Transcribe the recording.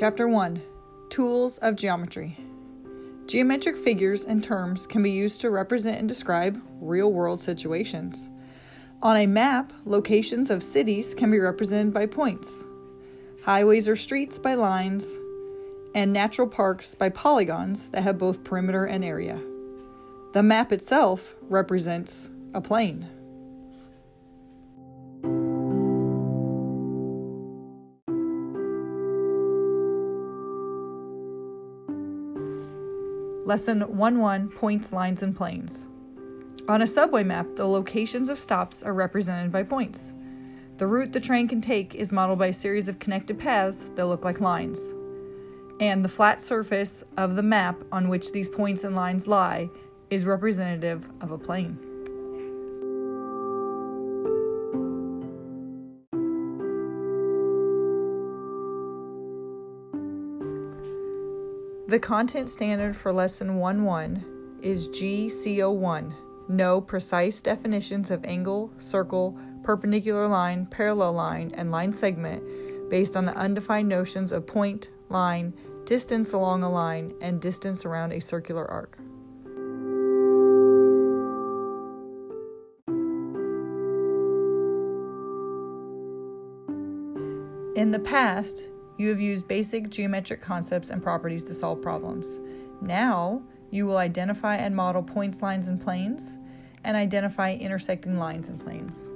Chapter 1. Tools of Geometry. Geometric figures and terms can be used to represent and describe real-world situations. On a map, locations of cities can be represented by points, highways or streets by lines, and natural parks by polygons that have both perimeter and area. The map itself represents a plane. Lesson 1-1, Points, Lines, and Planes. On a subway map, the locations of stops are represented by points. The route the train can take is modeled by a series of connected paths that look like lines. And the flat surface of the map on which these points and lines lie is representative of a plane. The content standard for Lesson 1-1 is GCO1. Know precise definitions of angle, circle, perpendicular line, parallel line, and line segment based on the undefined notions of point, line, distance along a line, and distance around a circular arc. In the past, you have used basic geometric concepts and properties to solve problems. Now, you will identify and model points, lines, and planes, and identify intersecting lines and planes.